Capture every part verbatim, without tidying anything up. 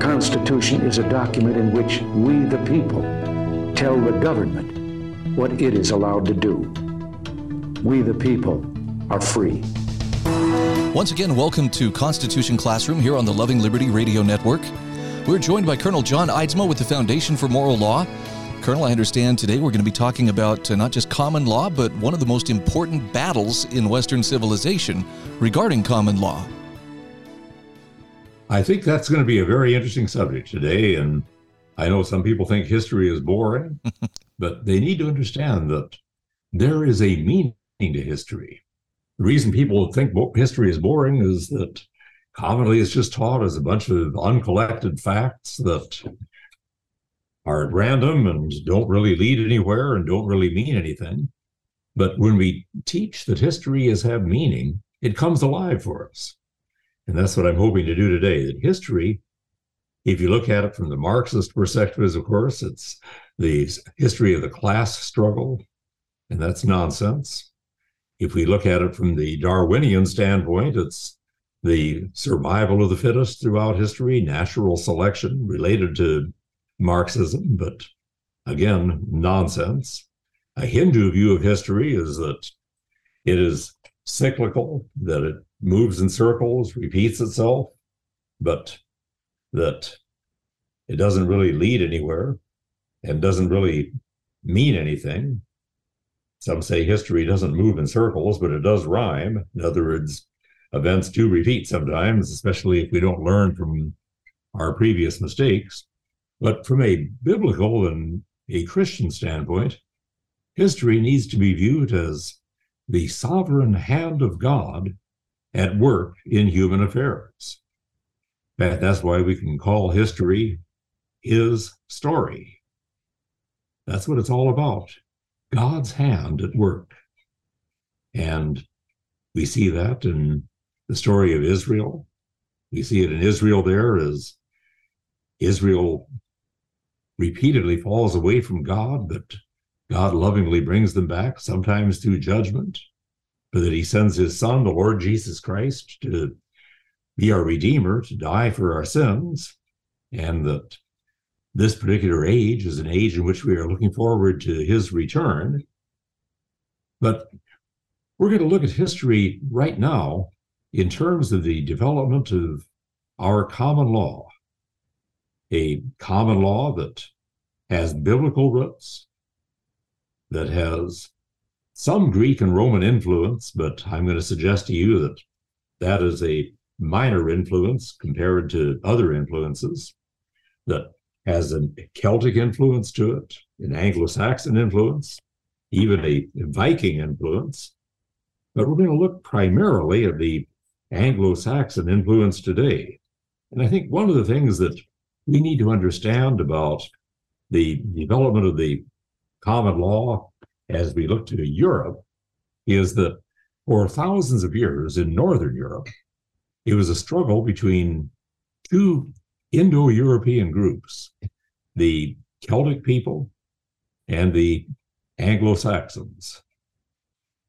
Constitution is a document in which we, the people, tell the government what it is allowed to do. We, the people, are free. Once again, welcome to Constitution Classroom here on the Loving Liberty Radio Network. We're joined by Colonel John Eidsmoe with the Foundation for Moral Law. Colonel, I understand today we're going to be talking about uh, not just common law, but one of the most important battles in Western civilization regarding common law. I think that's going to be a very interesting subject today, and I know some people think history is boring, but they need to understand that there is a meaning to history. The reason people think history is boring is that commonly it's just taught as a bunch of uncollected facts that are at random and don't really lead anywhere and don't really mean anything. But when we teach that history is have meaning, it comes alive for us. And that's what I'm hoping to do today, that history, if you look at it from the Marxist perspective, of course, it's the history of the class struggle, and that's nonsense. If we look at it from the Darwinian standpoint, it's the survival of the fittest throughout history, natural selection related to Marxism, but again, nonsense. A Hindu view of history is that it is cyclical, that it moves in circles, repeats itself, but that it doesn't really lead anywhere and doesn't really mean anything. Some say history doesn't move in circles, but it does rhyme. In other words, events do repeat sometimes, especially if we don't learn from our previous mistakes. But from a biblical and a Christian standpoint, history needs to be viewed as the sovereign hand of God at work in human affairs. In fact, that's why we can call history his story. That's what it's all about, God's hand at work. And we see that in the story of Israel. We see it in Israel there as Israel repeatedly falls away from God, but God lovingly brings them back, sometimes through judgment, but that he sends his son, the Lord Jesus Christ, to be our Redeemer, to die for our sins, and that this particular age is an age in which we are looking forward to his return. But we're going to look at history right now in terms of the development of our common law, a common law that has biblical roots, that has some Greek and Roman influence, but I'm going to suggest to you that that is a minor influence compared to other influences, that has a Celtic influence to it, an Anglo-Saxon influence, even a Viking influence. But we're going to look primarily at the Anglo-Saxon influence today. And I think one of the things that we need to understand about the development of the common law as we look to Europe is that for thousands of years in Northern Europe, it was a struggle between two Indo-European groups, the Celtic people and the Anglo-Saxons.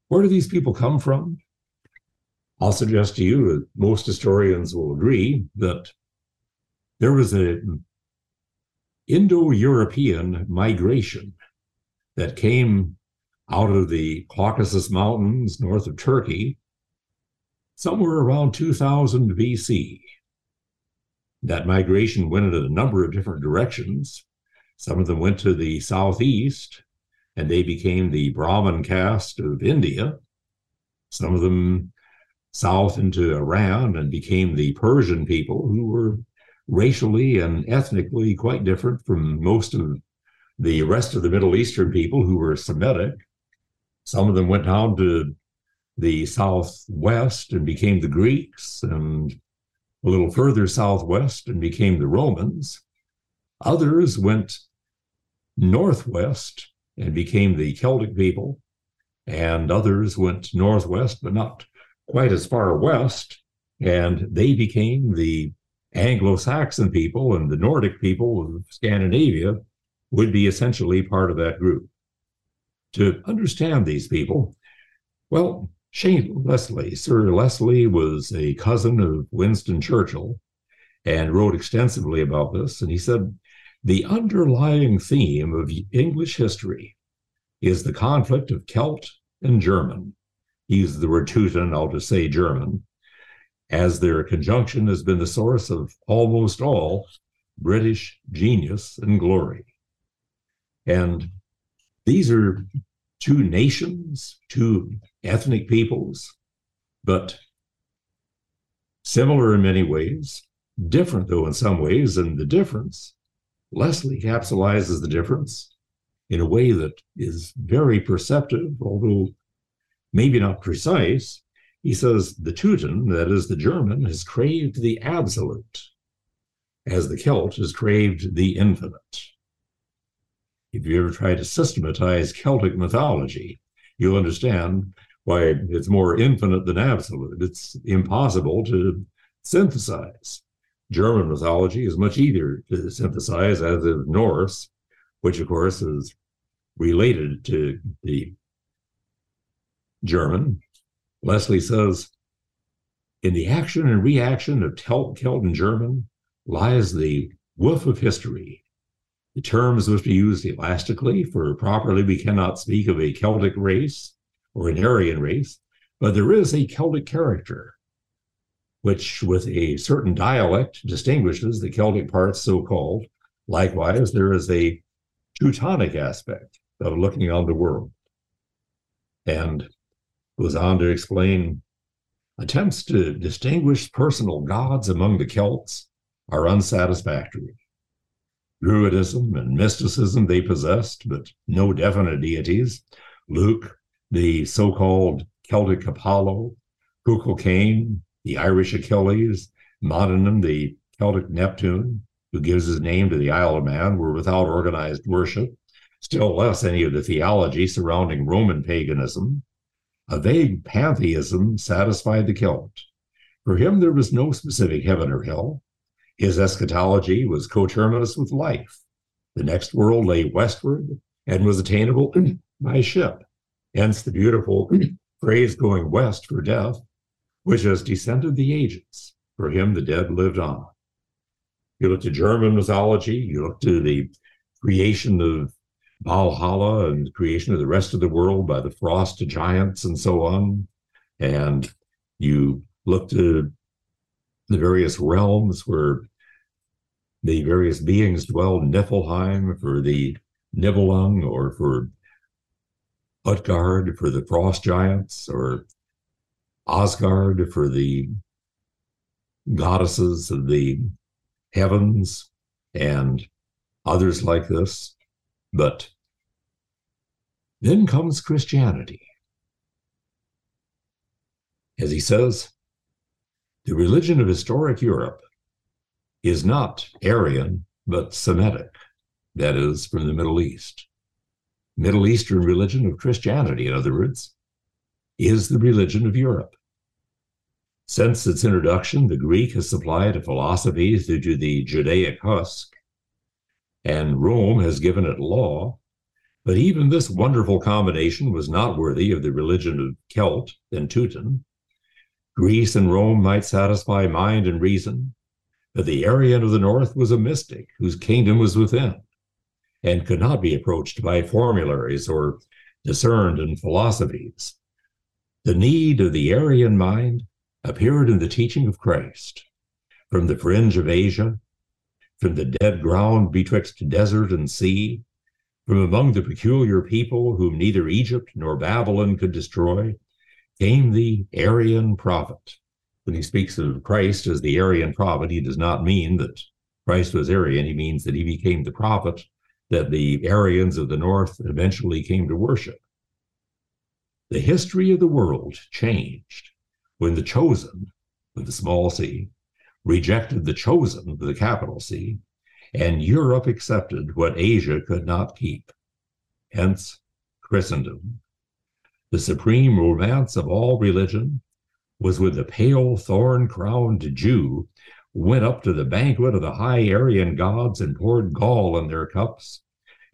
Where do these people come from? I'll suggest to you that most historians will agree that there was an Indo-European migration that came out of the Caucasus Mountains north of Turkey somewhere around two thousand B C. That migration went in a number of different directions. Some of them went to the southeast, and they became the Brahmin caste of India. Some of them south into Iran and became the Persian people, who were racially and ethnically quite different from most of the rest of the Middle Eastern people, who were Semitic. Some of them went down to the southwest and became the Greeks, and a little further southwest and became the Romans. Others went northwest and became the Celtic people, and others went northwest, but not quite as far west, and they became the Anglo-Saxon people, and the Nordic people of Scandinavia would be essentially part of that group. To understand these people, well, Shane Leslie, Sir Leslie was a cousin of Winston Churchill, and wrote extensively about this. And he said, the underlying theme of English history is the conflict of Celt and German. He's the Reututan, I'll just say German, as their conjunction has been the source of almost all British genius and glory. And these are two nations, two ethnic peoples, but similar in many ways, different though in some ways. And the difference, Leslie capsulizes the difference in a way that is very perceptive, although maybe not precise. He says the Teuton, that is the German, has craved the absolute, as the Celt has craved the infinite. If you ever try to systematize Celtic mythology, you'll understand why it's more infinite than absolute. It's impossible to synthesize. German mythology is much easier to synthesize, as is Norse, which, of course, is related to the German. Leslie says, in the action and reaction of Celt, Celt and German lies the woof of history. The terms must be used elastically, for properly we cannot speak of a Celtic race or an Aryan race, but there is a Celtic character, which with a certain dialect distinguishes the Celtic parts so-called. Likewise, there is a Teutonic aspect of looking on the world. And goes on to explain, attempts to distinguish personal gods among the Celts are unsatisfactory. Druidism and mysticism they possessed, but no definite deities. Luke, the so-called Celtic Apollo, Cuchulainn, the Irish Achilles, Montanum, the Celtic Neptune, who gives his name to the Isle of Man, were without organized worship, still less any of the theology surrounding Roman paganism. A vague pantheism satisfied the Celt. For him, there was no specific heaven or hell. His eschatology was coterminous with life. The next world lay westward and was attainable by ship. Hence the beautiful phrase going west for death, which has descended the ages. For him, the dead lived on. You look to German mythology, you look to the creation of Valhalla and the creation of the rest of the world by the frost giants and so on. And you look to the various realms where the various beings dwell, Niflheim for the Nibelung, or for Utgard for the frost giants, or Asgard for the goddesses of the heavens, and others like this. But then comes Christianity. As he says, the religion of historic Europe is not Aryan, but Semitic, that is, from the Middle East. Middle Eastern religion of Christianity, in other words, is the religion of Europe. Since its introduction, the Greek has supplied a philosophy due to the Judaic husk, and Rome has given it law, but even this wonderful combination was not worthy of the religion of Celt and Teuton. Greece and Rome might satisfy mind and reason, but the Aryan of the north was a mystic whose kingdom was within, and could not be approached by formularies or discerned in philosophies. The need of the Aryan mind appeared in the teaching of Christ. From the fringe of Asia, from the dead ground betwixt desert and sea, from among the peculiar people whom neither Egypt nor Babylon could destroy, came the Aryan prophet. When he speaks of Christ as the Aryan prophet, he does not mean that Christ was Aryan. He means that he became the prophet that the Aryans of the north eventually came to worship. The history of the world changed when the chosen, with a small c, rejected the chosen with a capital C, and Europe accepted what Asia could not keep. Hence, Christendom. The supreme romance of all religion was when the pale thorn-crowned Jew went up to the banquet of the high Aryan gods and poured gall in their cups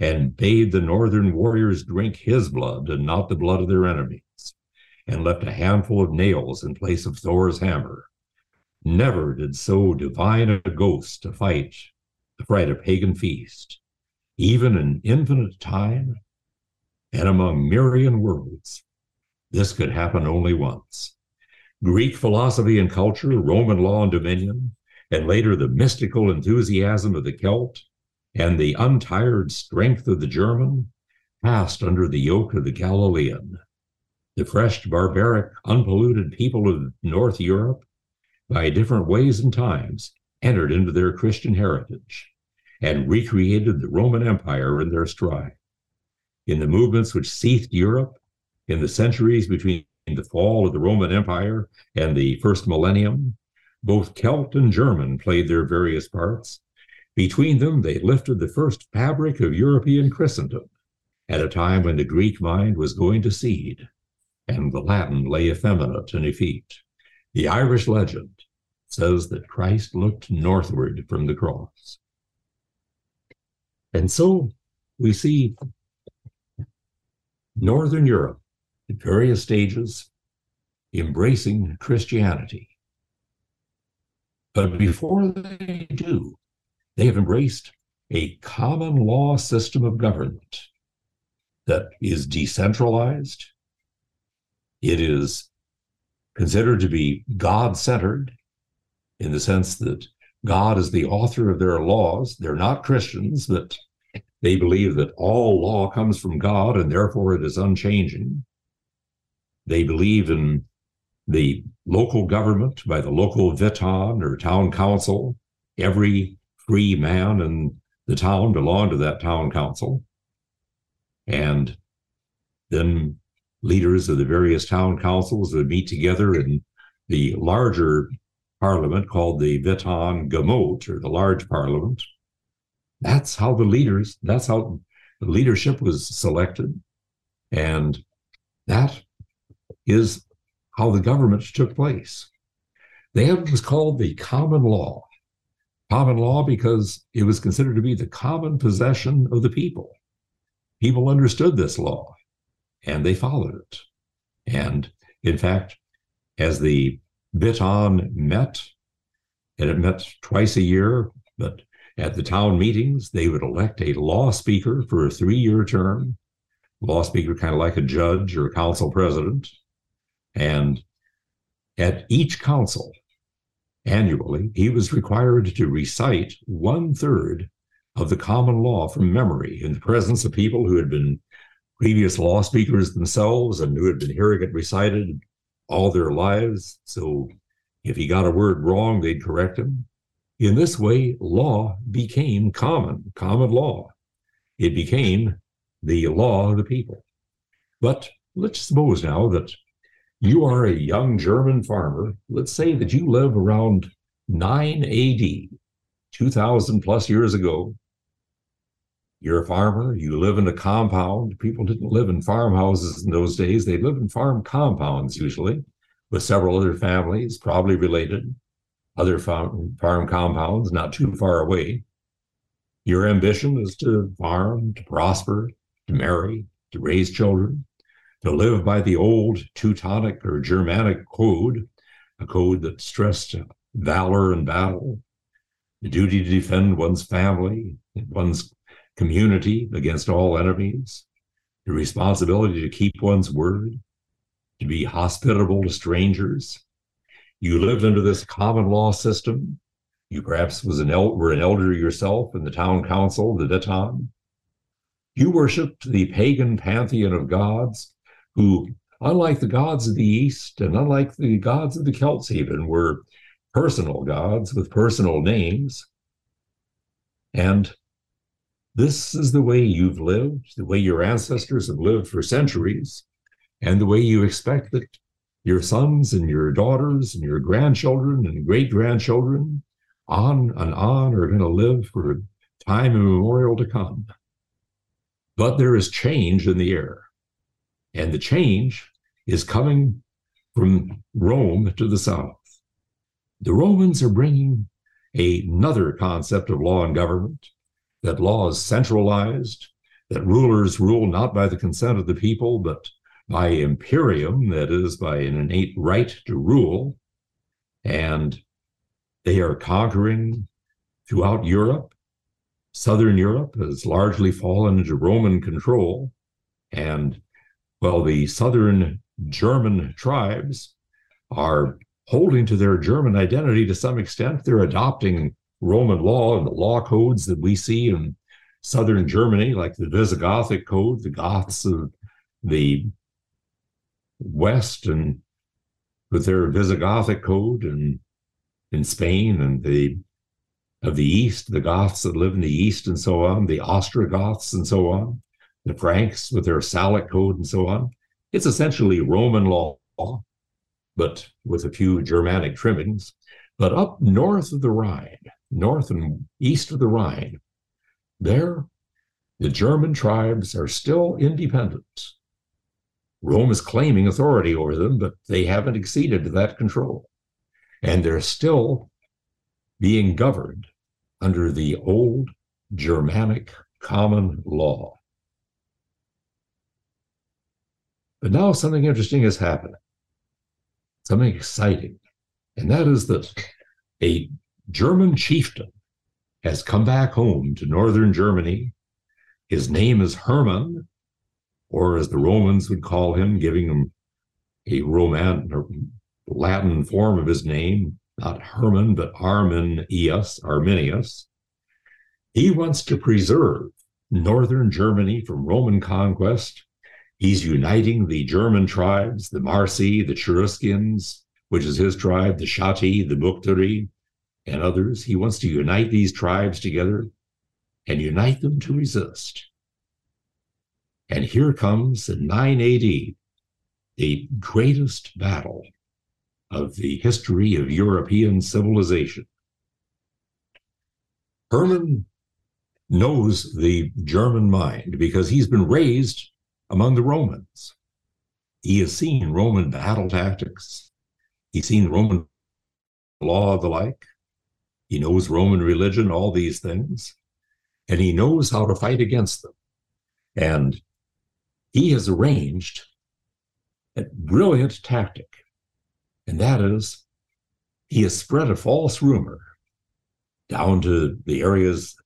and bade the northern warriors drink his blood and not the blood of their enemies, and left a handful of nails in place of Thor's hammer. Never did so divine a ghost to fight the fright of pagan feast, even in infinite time and among myriad worlds. This could happen only once. Greek philosophy and culture, Roman law and dominion, and later the mystical enthusiasm of the Celt and the untired strength of the German passed under the yoke of the Galilean. The fresh, barbaric, unpolluted people of North Europe, by different ways and times, entered into their Christian heritage and recreated the Roman Empire in their stride. In the movements which seethed Europe in the centuries between the fall of the Roman Empire and the first millennium, both Celt and German played their various parts. Between them, they lifted the first fabric of European Christendom at a time when the Greek mind was going to seed and the Latin lay effeminate and effete. The Irish legend says that Christ looked northward from the cross. And so we see Northern Europe at various stages embracing Christianity. But before they do, they have embraced a common law system of government that is decentralized. It is considered to be God-centered in the sense that God is the author of their laws. They're not Christians, but they believe that all law comes from God and therefore it is unchanging. They believe in the local government by the local vitan or town council. Every free man in the town belonged to that town council. And then leaders of the various town councils would meet together in the larger parliament called the Witenagemot, or the large parliament. That's how the leaders, that's how the leadership was selected. And that is how the government took place. They had what was called the common law. Common law because it was considered to be the common possession of the people. People understood this law and they followed it. And in fact, as the Biton met, and it met twice a year, but at the town meetings, they would elect a law speaker for a three-year term. Law speaker, kind of like a judge or a council president. And at each council, annually, he was required to recite one-third of the common law from memory in the presence of people who had been previous law speakers themselves and who had been hearing it recited all their lives. So if he got a word wrong, they'd correct him. In this way, law became common, common law. It became the law of the people. But let's suppose now that you are a young German farmer. Let's say that you live around nine A D, two thousand plus years ago. You're a farmer, you live in a compound. People didn't live in farmhouses in those days. They lived in farm compounds usually with several other families, probably related, other farm, farm compounds not too far away. Your ambition is to farm, to prosper, to marry, to raise children, to live by the old Teutonic or Germanic code, a code that stressed valor in battle, the duty to defend one's family, one's community against all enemies, the responsibility to keep one's word, to be hospitable to strangers. You lived under this common law system. You perhaps was an el- were an elder yourself in the town council, the Ditan. You worshipped the pagan pantheon of gods who, unlike the gods of the East and unlike the gods of the Celts even, were personal gods with personal names. And this is the way you've lived, the way your ancestors have lived for centuries, and the way you expect that your sons and your daughters and your grandchildren and great-grandchildren on and on are going to live for time immemorial to come. But there is change in the air, and the change is coming from Rome to the south. The Romans are bringing another concept of law and government, that law is centralized, that rulers rule not by the consent of the people, but by imperium, that is, by an innate right to rule. And They are conquering throughout Europe. Southern Europe has largely fallen into Roman control. And, well, the southern German tribes are holding to their German identity to some extent. They're adopting Roman law and the law codes that we see in southern Germany, like the Visigothic Code, the Goths of the West, and with their Visigothic Code, and in Spain, and the of the East, the Goths that live in the East and so on, the Ostrogoths and so on, the Franks with their Salic Code and so on. It's essentially Roman law, but with a few Germanic trimmings. But up north of the Rhine, north and east of the Rhine, there the German tribes are still independent. Rome is claiming authority over them, but they haven't acceded to that control. And they're still being governed under the old Germanic common law. But now something interesting is happening, something exciting, and that is that a German chieftain has come back home to northern Germany. His name is Hermann, or as the Romans would call him, giving him a Roman, Latin form of his name, not Hermann, but Arminius, Arminius. He wants to preserve northern Germany from Roman conquest. He's uniting the German tribes, the Marsi, the Cheruscians, which is his tribe, the Shati, the Bucteri, and others. He wants to unite these tribes together and unite them to resist. And here comes in nine A D, the greatest battle of the history of European civilization. Hermann knows the German mind because he's been raised among the Romans. He has seen Roman battle tactics. He's seen Roman law of the like. He knows Roman religion, all these things, and he knows how to fight against them. And he has arranged a brilliant tactic, and that is he has spread a false rumor down to the areas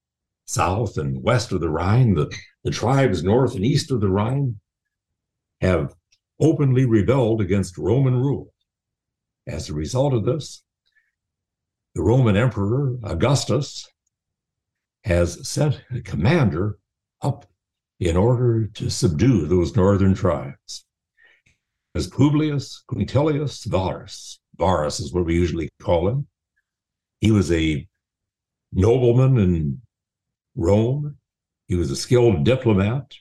south and west of the Rhine, the, the tribes north and east of the Rhine have openly rebelled against Roman rule. As a result of this, the Roman Emperor Augustus has sent a commander up in order to subdue those northern tribes. As Publius Quintilius Varus, Varus is what we usually call him. He was a nobleman in Rome. He was a skilled diplomat,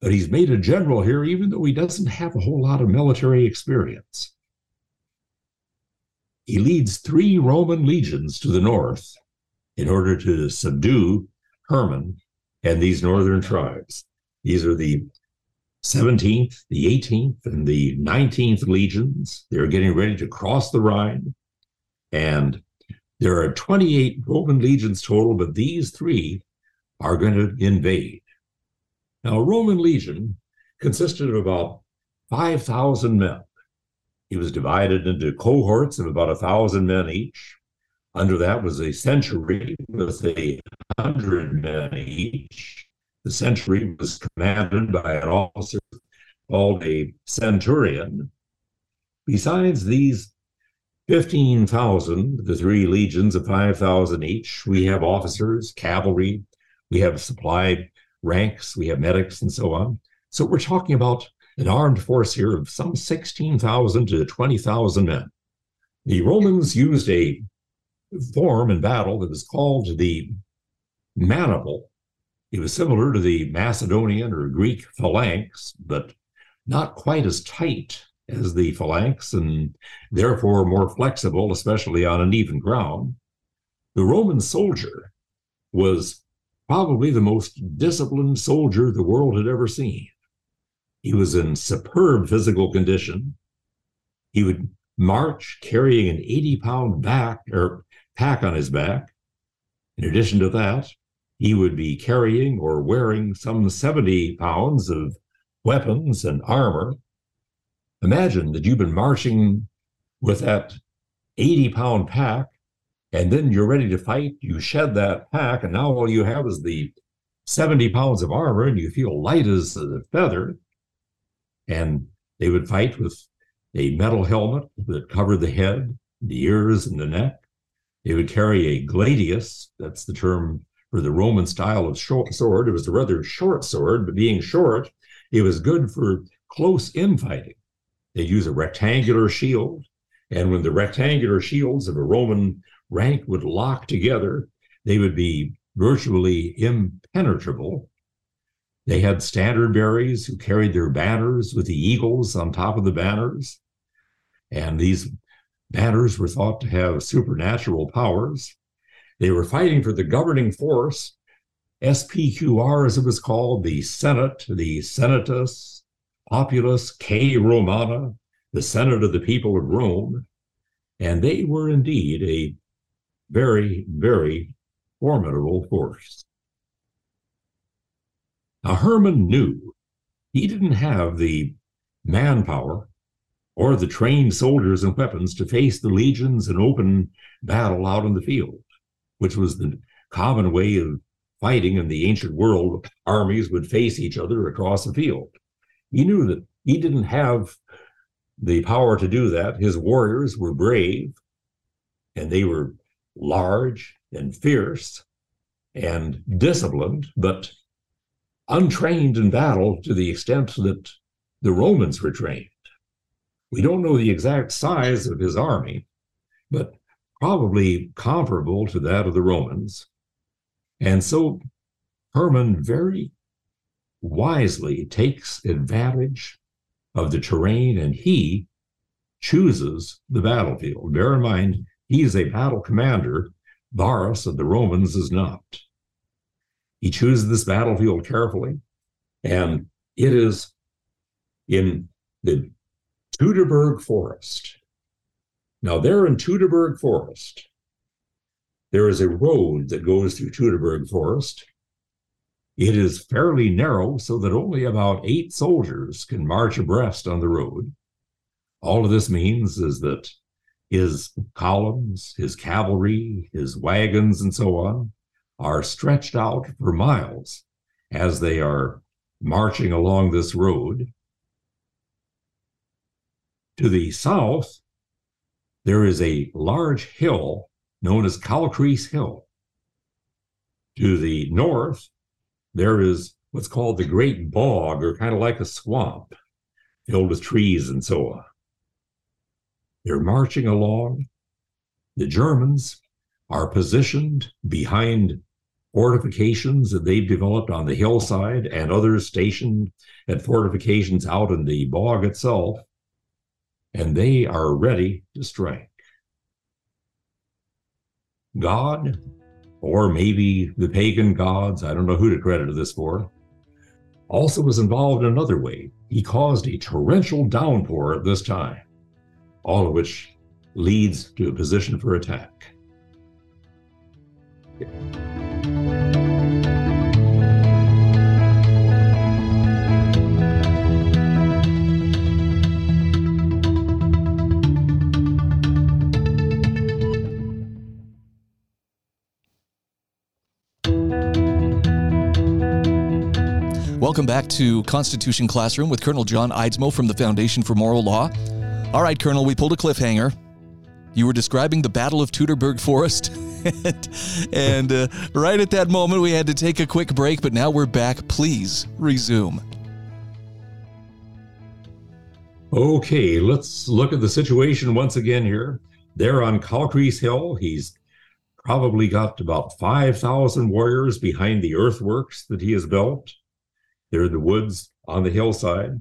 but he's made a general here, even though he doesn't have a whole lot of military experience. He leads three Roman legions to the north in order to subdue Hermann and these northern tribes. These are the seventeenth, the eighteenth, and the nineteenth legions. They're getting ready to cross the Rhine. And there are twenty-eight Roman legions total, but these three are going to invade. Now, a Roman legion consisted of about five thousand men. It was divided into cohorts of about one thousand men each. Under that was a century with a hundred men each. The century was commanded by an officer called a centurion. Besides these fifteen thousand, the three legions of five thousand each, we have officers, cavalry, we have supply ranks, we have medics, and so on. So we're talking about an armed force here of some sixteen thousand to twenty thousand men. The Romans used a form in battle that was called the maniple. It was similar to the Macedonian or Greek phalanx, but not quite as tight as the phalanx, and therefore more flexible, especially on uneven ground. The Roman soldier was probably the most disciplined soldier the world had ever seen. He was in superb physical condition. He would march carrying an eighty-pound back or pack on his back. In addition to that, he would be carrying or wearing some seventy pounds of weapons and armor. Imagine that you've been marching with that eighty-pound pack and then you're ready to fight. You shed that pack, and now all you have is the seventy pounds of armor, and you feel light as a feather. And they would fight with a metal helmet that covered the head, the ears, and the neck. They would carry a gladius. That's the term for the Roman style of short sword. It was a rather short sword, but being short, it was good for close infighting. They'd use a rectangular shield, and when the rectangular shields of a Roman rank would lock together, they would be virtually impenetrable. They had standard bearers who carried their banners with the eagles on top of the banners, and these banners were thought to have supernatural powers. They were fighting for the governing force, S P Q R as it was called, the Senate, the Senatus, Populus, K. Romana, the Senate of the people of Rome. And they were indeed a very, very formidable force. Now, Hermann knew he didn't have the manpower or the trained soldiers and weapons to face the legions in open battle out in the field, which was the common way of fighting in the ancient world. Armies would face each other across the field. He knew that he didn't have the power to do that. His warriors were brave, and they were large and fierce and disciplined, but untrained in battle to the extent that the Romans were trained. We don't know the exact size of his army, but probably comparable to that of the Romans. And so Hermann very wisely takes advantage of the terrain, and he chooses the battlefield. Bear in mind, he is a battle commander. Varus of the Romans is not. He chooses this battlefield carefully, and it is in the Teutoburg Forest. Now, there in Teutoburg Forest, there is a road that goes through Teutoburg Forest. It is fairly narrow, so that only about eight soldiers can march abreast on the road. All of this means is that his columns, his cavalry, his wagons, and so on, are stretched out for miles as they are marching along this road. To the south, there is a large hill known as Kalkriese Hill. To the north, there is what's called the Great Bog, or kind of like a swamp, filled with trees and so on. They're marching along. The Germans are positioned behind fortifications that they've developed on the hillside, and others stationed at fortifications out in the bog itself, and they are ready to strike. God, or maybe the pagan gods, I don't know who to credit this for, also was involved in another way. He caused a torrential downpour at this time, all of which leads to a position for attack. Yeah. Welcome back to Constitution Classroom with Colonel John Eidsmoe from the Foundation for Moral Law. All right, Colonel, we pulled a cliffhanger. You were describing the Battle of Teutoburg Forest, and, and uh, right at that moment we had to take a quick break, but now we're back. Please resume. Okay, let's look at the situation once again here. There on Kalkriese Hill, he's probably got about five thousand warriors behind the earthworks that he has built. They're in the woods on the hillside.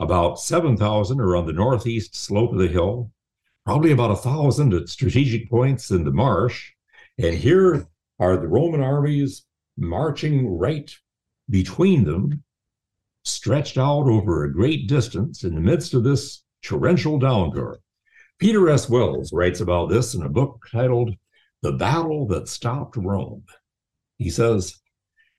About seven thousand are on the northeast slope of the hill. Probably about one thousand at strategic points in the marsh. And here are the Roman armies marching right between them, stretched out over a great distance in the midst of this torrential downpour. Peter S. Wells writes about this in a book titled The Battle That Stopped Rome. He says,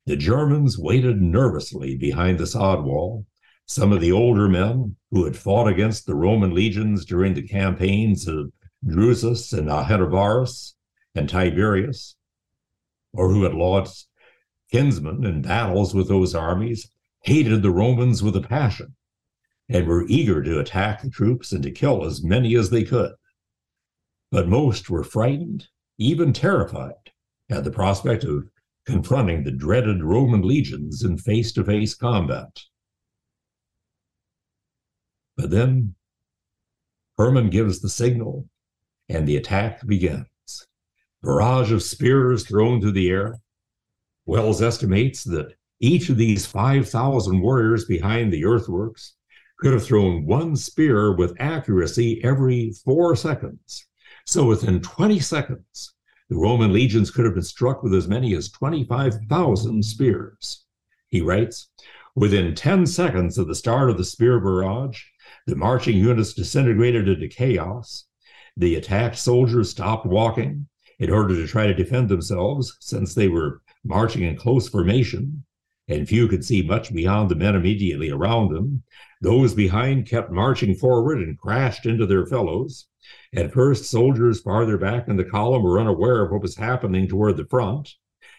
the Germans waited nervously behind the sod wall. Some of the older men who had fought against the Roman legions during the campaigns of Drusus and Ahenobarbus and Tiberius, or who had lost kinsmen in battles with those armies, hated the Romans with a passion and were eager to attack the troops and to kill as many as they could. But most were frightened, even terrified, at the prospect of confronting the dreaded Roman legions in face-to-face combat. But then Hermann gives the signal, and the attack begins. Barrage of spears thrown through the air. Wells estimates that each of these five thousand warriors behind the earthworks could have thrown one spear with accuracy every four seconds. So within twenty seconds, the Roman legions could have been struck with as many as twenty-five thousand spears. He writes, within ten seconds of the start of the spear barrage, the marching units disintegrated into chaos. The attacked soldiers stopped walking in order to try to defend themselves, since they were marching in close formation, and few could see much beyond the men immediately around them. Those behind kept marching forward and crashed into their fellows. At first, soldiers farther back in the column were unaware of what was happening toward the front,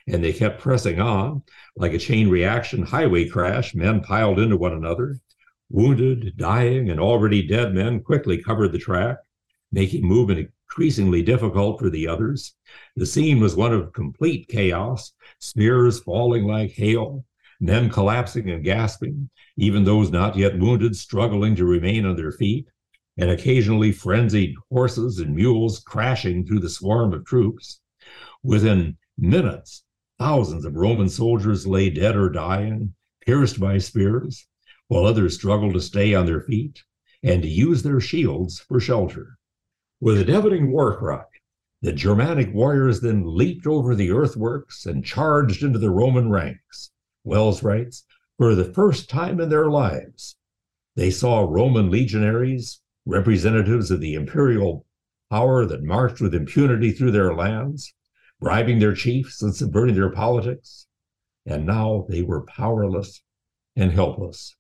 and they kept pressing on. Like a chain reaction highway crash, men piled into one another. Wounded, dying, and already dead men quickly covered the track, making movement increasingly difficult for the others. The scene was one of complete chaos, spears falling like hail, men collapsing and gasping, even those not yet wounded struggling to remain on their feet, and occasionally frenzied horses and mules crashing through the swarm of troops. Within minutes, thousands of Roman soldiers lay dead or dying, pierced by spears, while others struggled to stay on their feet and to use their shields for shelter. With a deafening war cry, the Germanic warriors then leaped over the earthworks and charged into the Roman ranks. Wells writes, for the first time in their lives, they saw Roman legionaries, representatives of the imperial power that marched with impunity through their lands, bribing their chiefs and subverting their politics, and now they were powerless and helpless.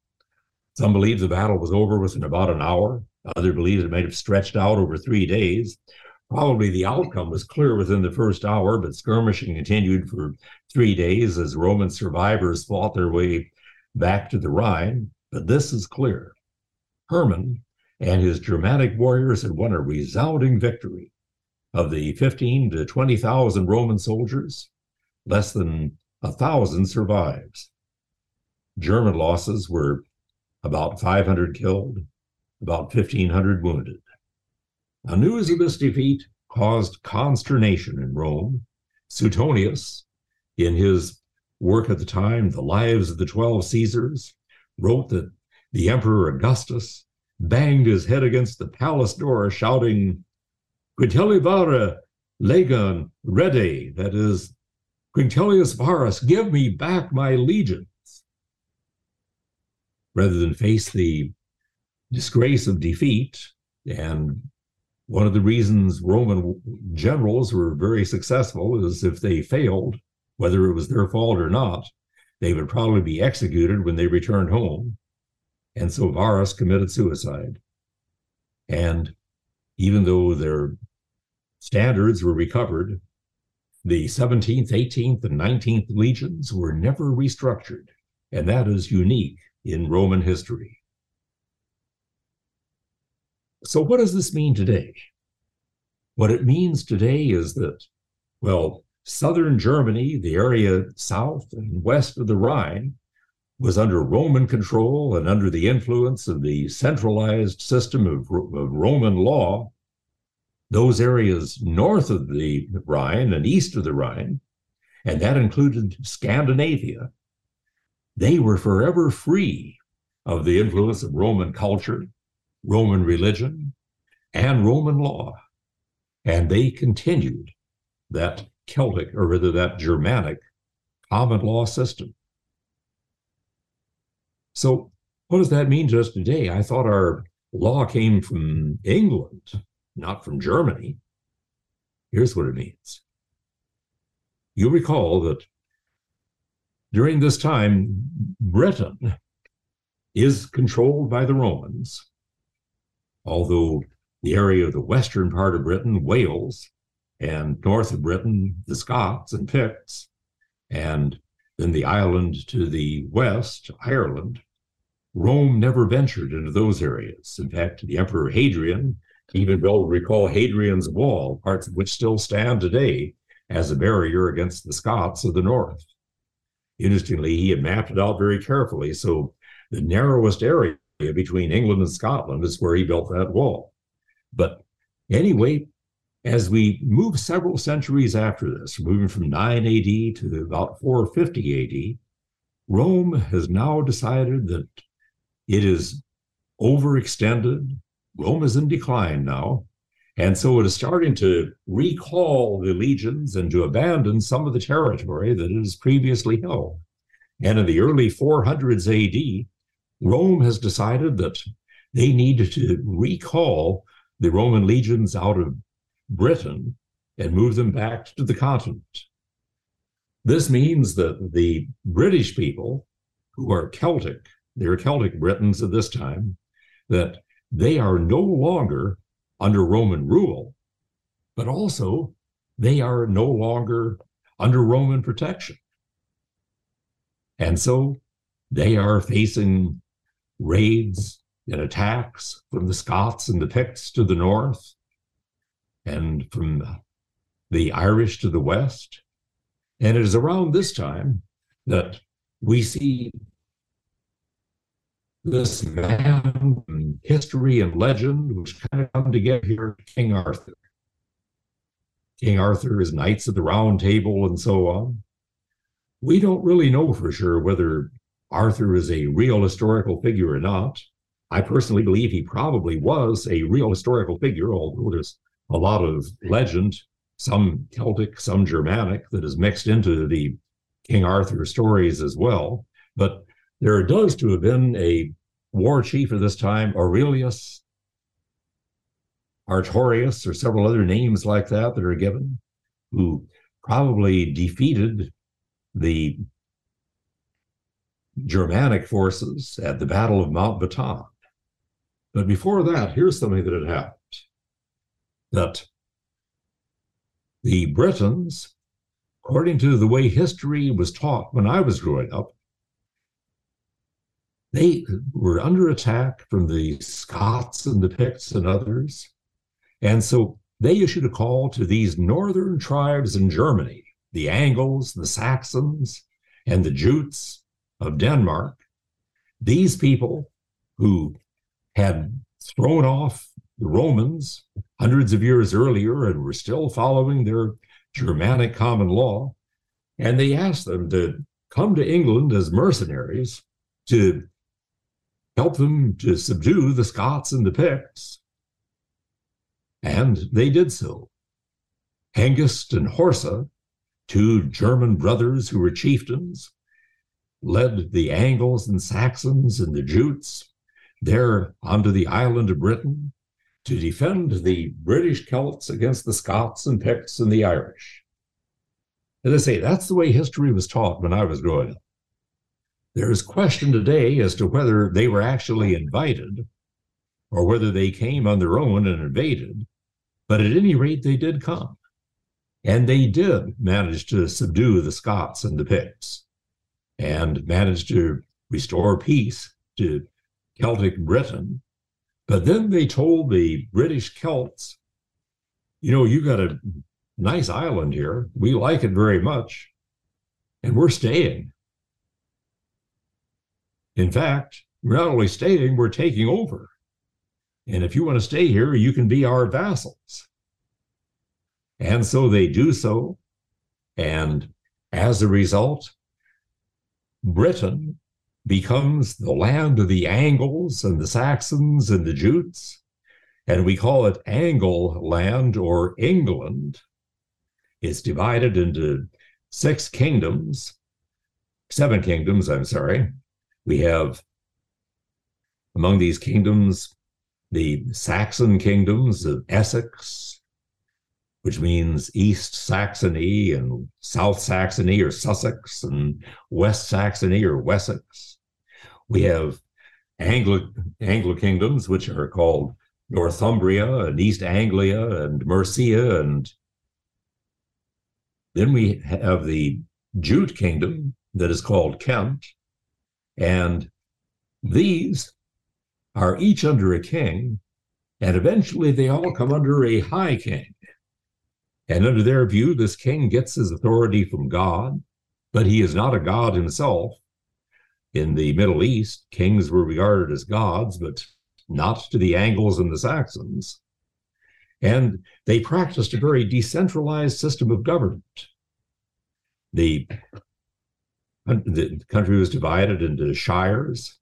Some believe the battle was over within about an hour. Other believe it might have stretched out over three days. Probably the outcome was clear within the first hour, but skirmishing continued for three days as Roman survivors fought their way back to the Rhine. But this is clear. Hermann and his Germanic warriors had won a resounding victory. Of the fifteen to twenty thousand Roman soldiers, less than one thousand survives. German losses were about five hundred killed, about fifteen hundred wounded. The news of this defeat caused consternation in Rome. Suetonius, in his work at the time, The Lives of the Twelve Caesars, wrote that the Emperor Augustus banged his head against the palace door, shouting, Quintilius Varus, legion rede, that is, Quintilius Varus, give me back my legions. Rather than face the disgrace of defeat, and one of the reasons Roman generals were very successful is if they failed, whether it was their fault or not, they would probably be executed when they returned home. And so Varus committed suicide. And even though their standards were recovered, the seventeenth, eighteenth, and nineteenth legions were never restructured. And that is unique in Roman history. So what does this mean today? What it means today is that, well, southern Germany, the area south and west of the Rhine, was under Roman control and under the influence of the centralized system of, of Roman law. Those areas north of the Rhine and east of the Rhine, and that included Scandinavia, they were forever free of the influence of Roman culture, Roman religion, and Roman law. And they continued that Celtic, or rather that Germanic, common law system. So what does that mean to us today? I thought our law came from England, not from Germany. Here's what it means. You recall that during this time, Britain is controlled by the Romans, although the area of the western part of Britain, Wales, and north of Britain, the Scots and Picts, and then the island to the west, Ireland. Rome never ventured into those areas. In fact, the Emperor Hadrian even built, recall Hadrian's Wall, parts of which still stand today as a barrier against the Scots of the north. Interestingly, he had mapped it out very carefully, so the narrowest area between England and Scotland is where he built that wall. But anyway, as we move several centuries after this, moving from nine A D to about four fifty A D, Rome has now decided that it is overextended. Rome is in decline now, and so it is starting to recall the legions and to abandon some of the territory that it has previously held. And in the early four hundreds A D, Rome has decided that they need to recall the Roman legions out of Britain and move them back to the continent. This means that the British people, who are Celtic, they're Celtic Britons at this time, that they are no longer under Roman rule, but also they are no longer under Roman protection. And so they are facing raids and attacks from the Scots and the Picts to the north, and from the Irish to the west. And it is around this time that we see this man in history and legend, which kind of come together here, King Arthur. King Arthur, his Knights of the Round Table, and so on. We don't really know for sure whether Arthur is a real historical figure or not. I personally believe he probably was a real historical figure, although there's a lot of legend, some Celtic, some Germanic, that is mixed into the King Arthur stories as well. But there does to have been a war chief at this time, Aurelius, Artorius, or several other names like that that are given, who probably defeated the Germanic forces at the Battle of Mount Bataan. But before that, here's something that had happened, that the Britons, according to the way history was taught when I was growing up, they were under attack from the Scots and the Picts and others. And so they issued a call to these northern tribes in Germany, the Angles, the Saxons, and the Jutes of Denmark. These people who had thrown off the Romans hundreds of years earlier and were still following their Germanic common law, and they asked them to come to England as mercenaries to help them to subdue the Scots and the Picts. And they did so. Hengist and Horsa, two German brothers who were chieftains, led the Angles and Saxons and the Jutes there onto the island of Britain to defend the British Celts against the Scots and Picts and the Irish. As I say, that's the way history was taught when I was growing up. There is question today as to whether they were actually invited or whether they came on their own and invaded, but at any rate, they did come. And they did manage to subdue the Scots and the Picts and managed to restore peace to Celtic Britain. But then they told the British Celts, you know, you got a nice island here. We like it very much, and we're staying. In fact, we're not only staying, we're taking over. And if you want to stay here, you can be our vassals. And so they do so. And as a result, Britain becomes the land of the Angles and the Saxons and the Jutes, and we call it Angle land or England. It's divided into six kingdoms, seven kingdoms, I'm sorry. We have among these kingdoms, the Saxon kingdoms of Essex, which means East Saxony and South Saxony or Sussex and West Saxony or Wessex. We have Anglo, Anglo kingdoms, which are called Northumbria and East Anglia and Mercia and Then we have the Jute kingdom that is called Kent, and these are each under a king, and eventually they all come under a high king. And under their view, this king gets his authority from God, but he is not a god himself. In the Middle East, kings were regarded as gods, but not to the Angles and the Saxons. And they practiced a very decentralized system of government. The, the country was divided into shires.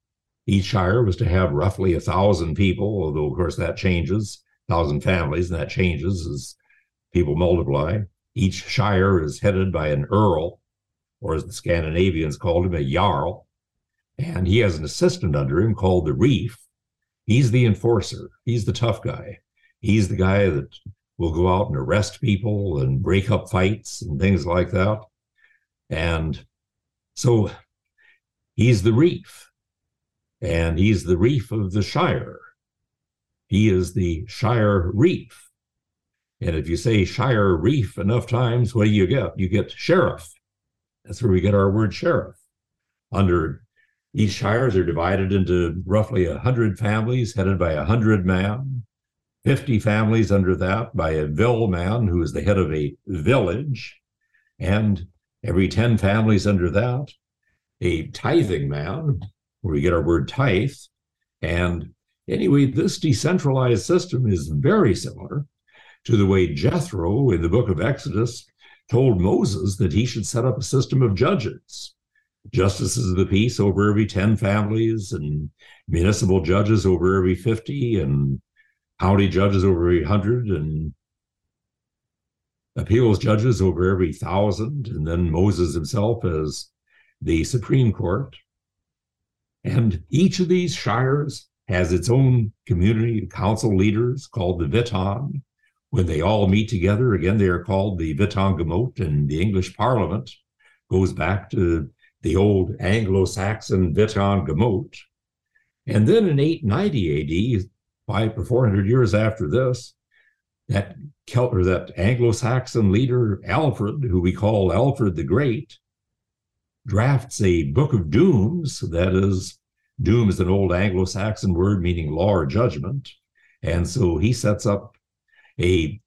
Each shire was to have roughly a thousand people, although, of course, that changes, a thousand families, and that changes as people multiply. Each shire is headed by an earl, or as the Scandinavians called him, a jarl, and he has an assistant under him called the reeve. He's the enforcer. He's the tough guy. He's the guy that will go out and arrest people and break up fights and things like that. And so he's the reeve, and he's the reeve of the shire. He is the shire reeve. And if you say shire reeve enough times, what do you get? You get sheriff. That's where we get our word sheriff. Under These shires are divided into roughly one hundred families headed by a hundred man, fifty families under that by a vill man who is the head of a village, and every ten families under that, a tithing man, where we get our word tithe. And anyway, this decentralized system is very similar to the way Jethro in the book of Exodus told Moses that he should set up a system of judges. Justices of the peace over every ten families, and municipal judges over every fifty, and county judges over every hundred, and appeals judges over every thousand, and then Moses himself as the Supreme Court. And each of these shires has its own community council leaders called the Witan. When they all meet together, again, they are called the Witenagemot, and the English Parliament goes back to the old Anglo-Saxon Witenagemot. And then in eight ninety A D, five or four hundred years after this, that Celt or that Anglo-Saxon leader, Alfred, who we call Alfred the Great, drafts a Book of Dooms. That is, doom is an old Anglo-Saxon word meaning law or judgment. And so he sets up a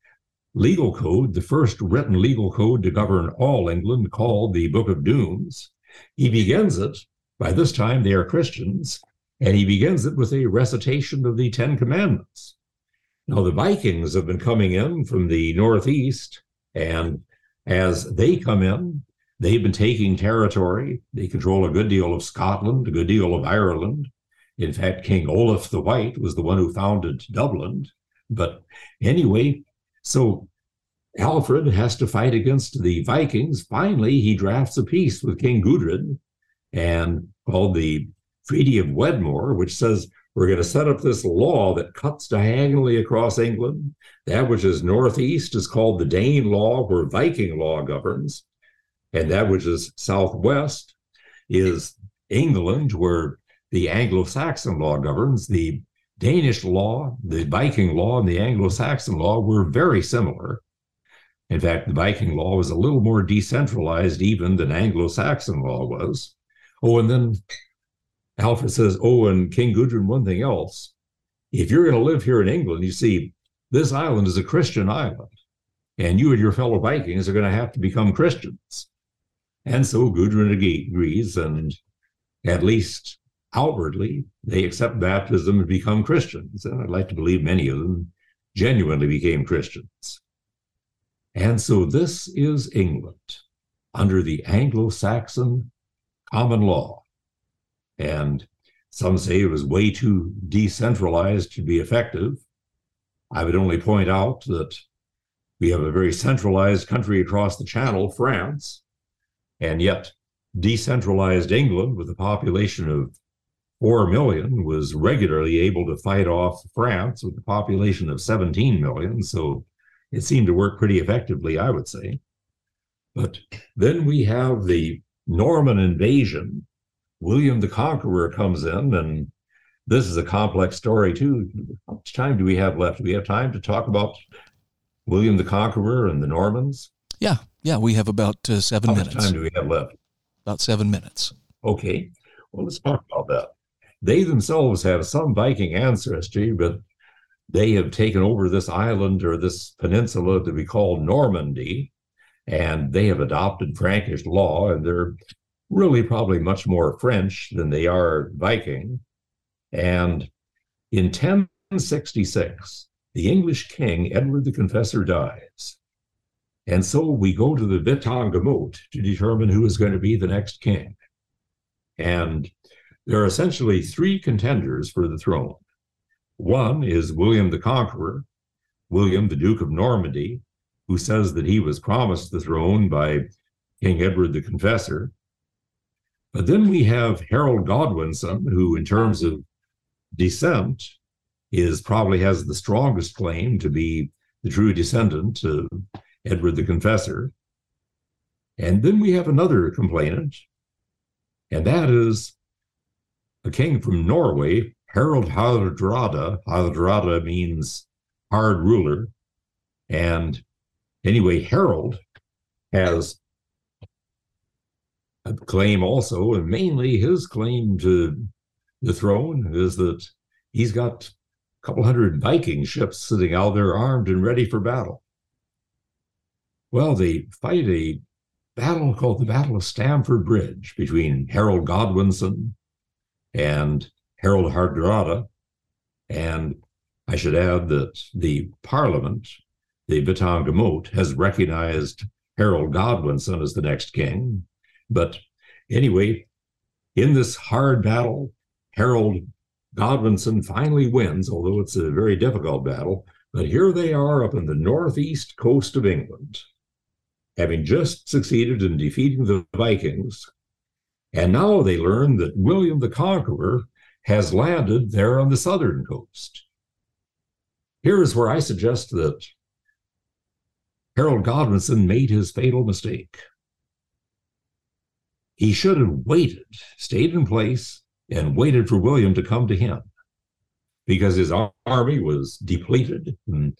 legal code, the first written legal code to govern all England, called the Book of Dooms. He begins it, by this time they are Christians, and he begins it with a recitation of the Ten Commandments. Now the Vikings have been coming in from the northeast, and as they come in, they've been taking territory. They control a good deal of Scotland, a good deal of Ireland. In fact, King Olaf the White was the one who founded Dublin. But anyway, so Alfred has to fight against the Vikings. Finally, he drafts a peace with King Guthrum, and called the Treaty of Wedmore, which says we're going to set up this law that cuts diagonally across England. That which is northeast is called the Dane law, where Viking law governs, and that which is southwest is England, where the Anglo-Saxon law governs. The Danish law, the Viking law, and the Anglo-Saxon law were very similar. In fact, the Viking law was a little more decentralized even than Anglo-Saxon law was. Oh, and then Alfred says, oh, and King Guthrum, one thing else. If you're going to live here in England, you see, this island is a Christian island, and you and your fellow Vikings are going to have to become Christians. And so Guthrum agrees, and at least outwardly, they accept baptism and become Christians. And I'd like to believe many of them genuinely became Christians. And so this is England under the Anglo-Saxon common law. And some say it was way too decentralized to be effective. I would only point out that we have a very centralized country across the Channel, France, and yet decentralized England with a population of four million was regularly able to fight off France with a population of seventeen million. So it seemed to work pretty effectively, I would say. But then we have the Norman invasion. William the Conqueror comes in, and this is a complex story, too. How much time do we have left? Do we have time to talk about William the Conqueror and the Normans? Yeah, Yeah, we have about uh, seven How minutes. How much time do we have left? About seven minutes. Okay. Well, let's talk about that. They themselves have some Viking ancestry, but they have taken over this island or this peninsula to be called Normandy, and they have adopted Frankish law, and they're really probably much more French than they are Viking. And in ten sixty-six, the English king, Edward the Confessor, dies. And so we go to the Witenagemot to determine who is going to be the next king. And there are essentially three contenders for the throne. One is William the Conqueror, William the Duke of Normandy, who says that he was promised the throne by King Edward the Confessor. But then we have Harold Godwinson, who in terms of descent is probably has the strongest claim to be the true descendant of Edward the Confessor. And then we have another complainant, and that is a king from Norway, Harold Hardrada. Hardrada means hard ruler. And anyway, Harold has a claim also, and mainly his claim to the throne is that he's got a couple hundred Viking ships sitting out there armed and ready for battle. Well, they fight a battle called the Battle of Stamford Bridge between Harold Godwinson and Harold Hardrada, and I should add that the Parliament, the Witenagemot, has recognized Harold Godwinson as the next king. But anyway, in this hard battle, Harold Godwinson finally wins, although it's a very difficult battle. But here they are up in the northeast coast of England, having just succeeded in defeating the Vikings. And now they learn that William the Conqueror has landed there on the southern coast. Here is where I suggest that Harold Godwinson made his fatal mistake. He should have waited, stayed in place, and waited for William to come to him, because his army was depleted, and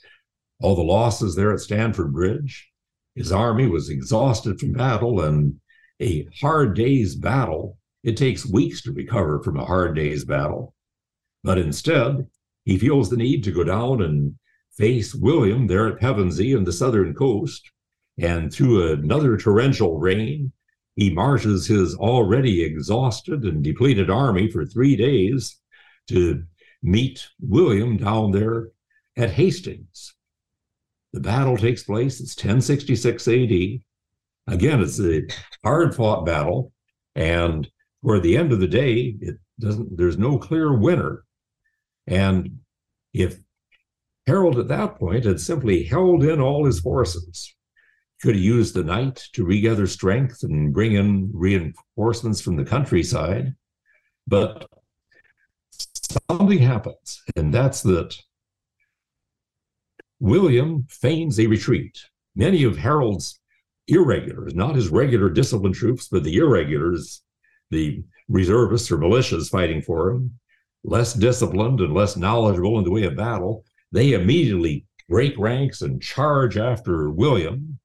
all the losses there at Stamford Bridge. His army was exhausted from battle, and a hard day's battle, it takes weeks to recover from a hard day's battle. But instead, he feels the need to go down and face William there at Pevensey on the southern coast. And through another torrential rain, he marshes his already exhausted and depleted army for three days to meet William down there at Hastings. The battle takes place. It's ten sixty-six A D. Again, it's a hard-fought battle, and toward the end of the day, it doesn't. There's no clear winner. And if Harold at that point had simply held in all his forces, could have used the night to regather strength and bring in reinforcements from the countryside, but something happens, and that's that William feigns a retreat. Many of Harold's irregulars, not his regular disciplined troops, but the irregulars, the reservists or militias fighting for him, less disciplined and less knowledgeable in the way of battle, they immediately break ranks and charge after William,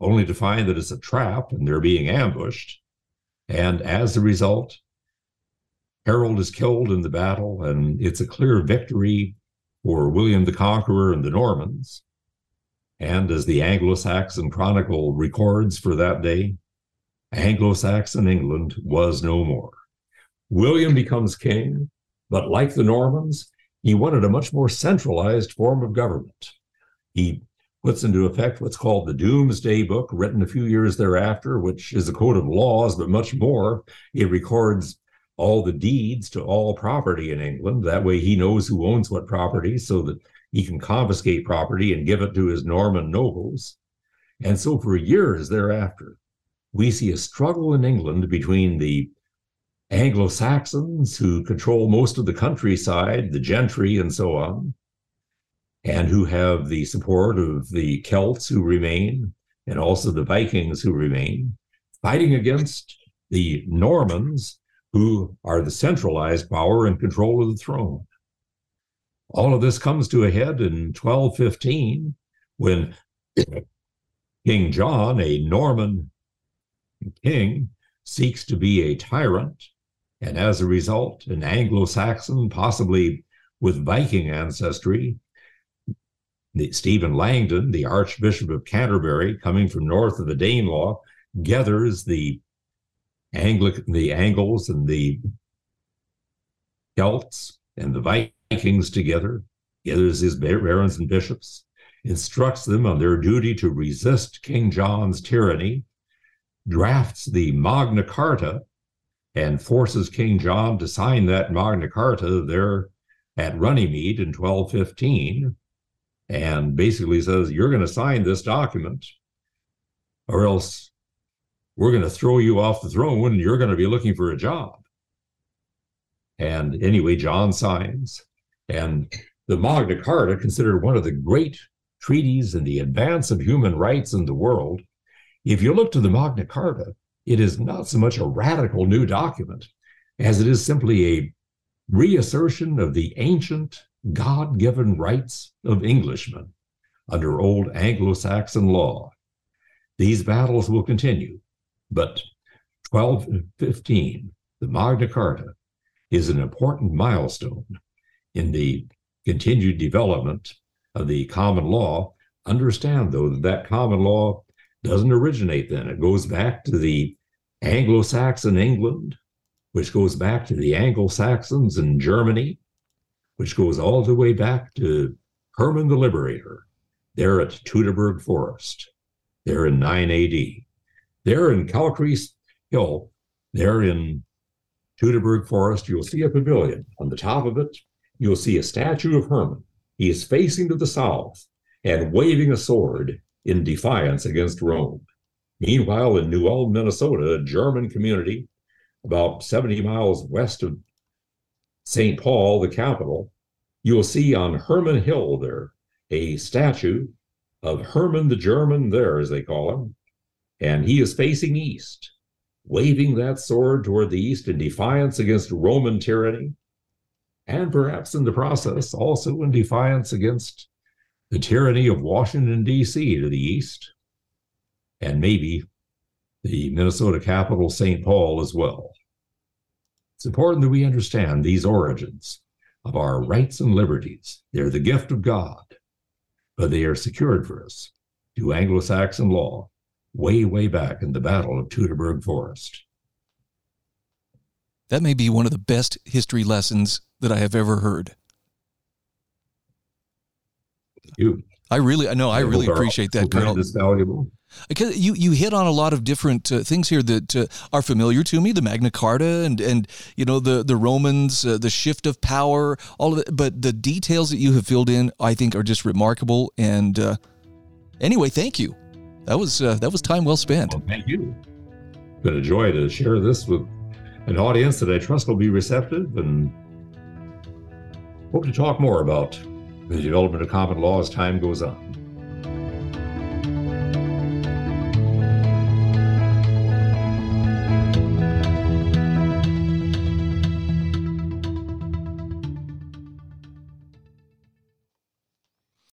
only to find that it's a trap and they're being ambushed. And as a result, Harold is killed in the battle, and it's a clear victory for William the Conqueror and the Normans. And as the Anglo-Saxon Chronicle records for that day, Anglo-Saxon England was no more. William becomes king, but like the Normans, he wanted a much more centralized form of government. He puts into effect what's called the Doomsday Book, written a few years thereafter, which is a code of laws, but much more. It records all the deeds to all property in England. That way he knows who owns what property, so that he can confiscate property and give it to his Norman nobles. And so for years thereafter, we see a struggle in England between the Anglo-Saxons, who control most of the countryside, the gentry and so on, and who have the support of the Celts who remain, and also the Vikings who remain, fighting against the Normans, who are the centralized power and control of the throne. All of this comes to a head in twelve fifteen, when King John, a Norman king, seeks to be a tyrant, and as a result, an Anglo-Saxon, possibly with Viking ancestry, the Stephen Langdon, the Archbishop of Canterbury, coming from north of the Danelaw, gathers the Anglican, the Angles and the Celts and the Vikings together, gathers his barons and bishops, instructs them on their duty to resist King John's tyranny, drafts the Magna Carta, and forces King John to sign that Magna Carta there at Runnymede in twelve fifteen, and basically says, you're going to sign this document, or else we're going to throw you off the throne and you're going to be looking for a job. And anyway, John signs. And the Magna Carta, considered one of the great treaties in the advance of human rights in the world, if you look to the Magna Carta, it is not so much a radical new document as it is simply a reassertion of the ancient God-given rights of Englishmen under old Anglo-Saxon law. These battles will continue, but twelve fifteen, the Magna Carta, is an important milestone in the continued development of the common law. Understand, though, that that common law doesn't originate then. It goes back to the Anglo-Saxon England, which goes back to the Anglo-Saxons in Germany, which goes all the way back to Hermann the Liberator, there at Teutoburg Forest, there in nine A D, there in Kalkriese Hill, there in Teutoburg Forest. You'll see a pavilion. On the top of it, you'll see a statue of Hermann. He is facing to the south and waving a sword in defiance against Rome. Meanwhile, in New Ulm, Minnesota, a German community about seventy miles west of Saint Paul, the capital, you will see on Hermann Hill there a statue of Hermann the German there, as they call him, and he is facing east, waving that sword toward the east in defiance against Roman tyranny, and perhaps in the process also in defiance against the tyranny of Washington, D C to the east, and maybe the Minnesota capital, Saint Paul, as well. It's important that we understand these origins of our rights and liberties. They're the gift of God, but they are secured for us through Anglo-Saxon law way, way back in the Battle of Teutoburg Forest. That may be one of the best history lessons that I have ever heard. You. I really, I know, I really appreciate that, Colonel. It's valuable. Because you, you hit on a lot of different uh, things here that uh, are familiar to me, the Magna Carta and, and you know, the, the Romans, uh, the shift of power, all of it. But the details that you have filled in, I think, are just remarkable. And uh, anyway, thank you. That was uh, that was time well spent. Well, thank you. It's been a joy to share this with an audience that I trust will be receptive, and hope to talk more about the development of common law as time goes on.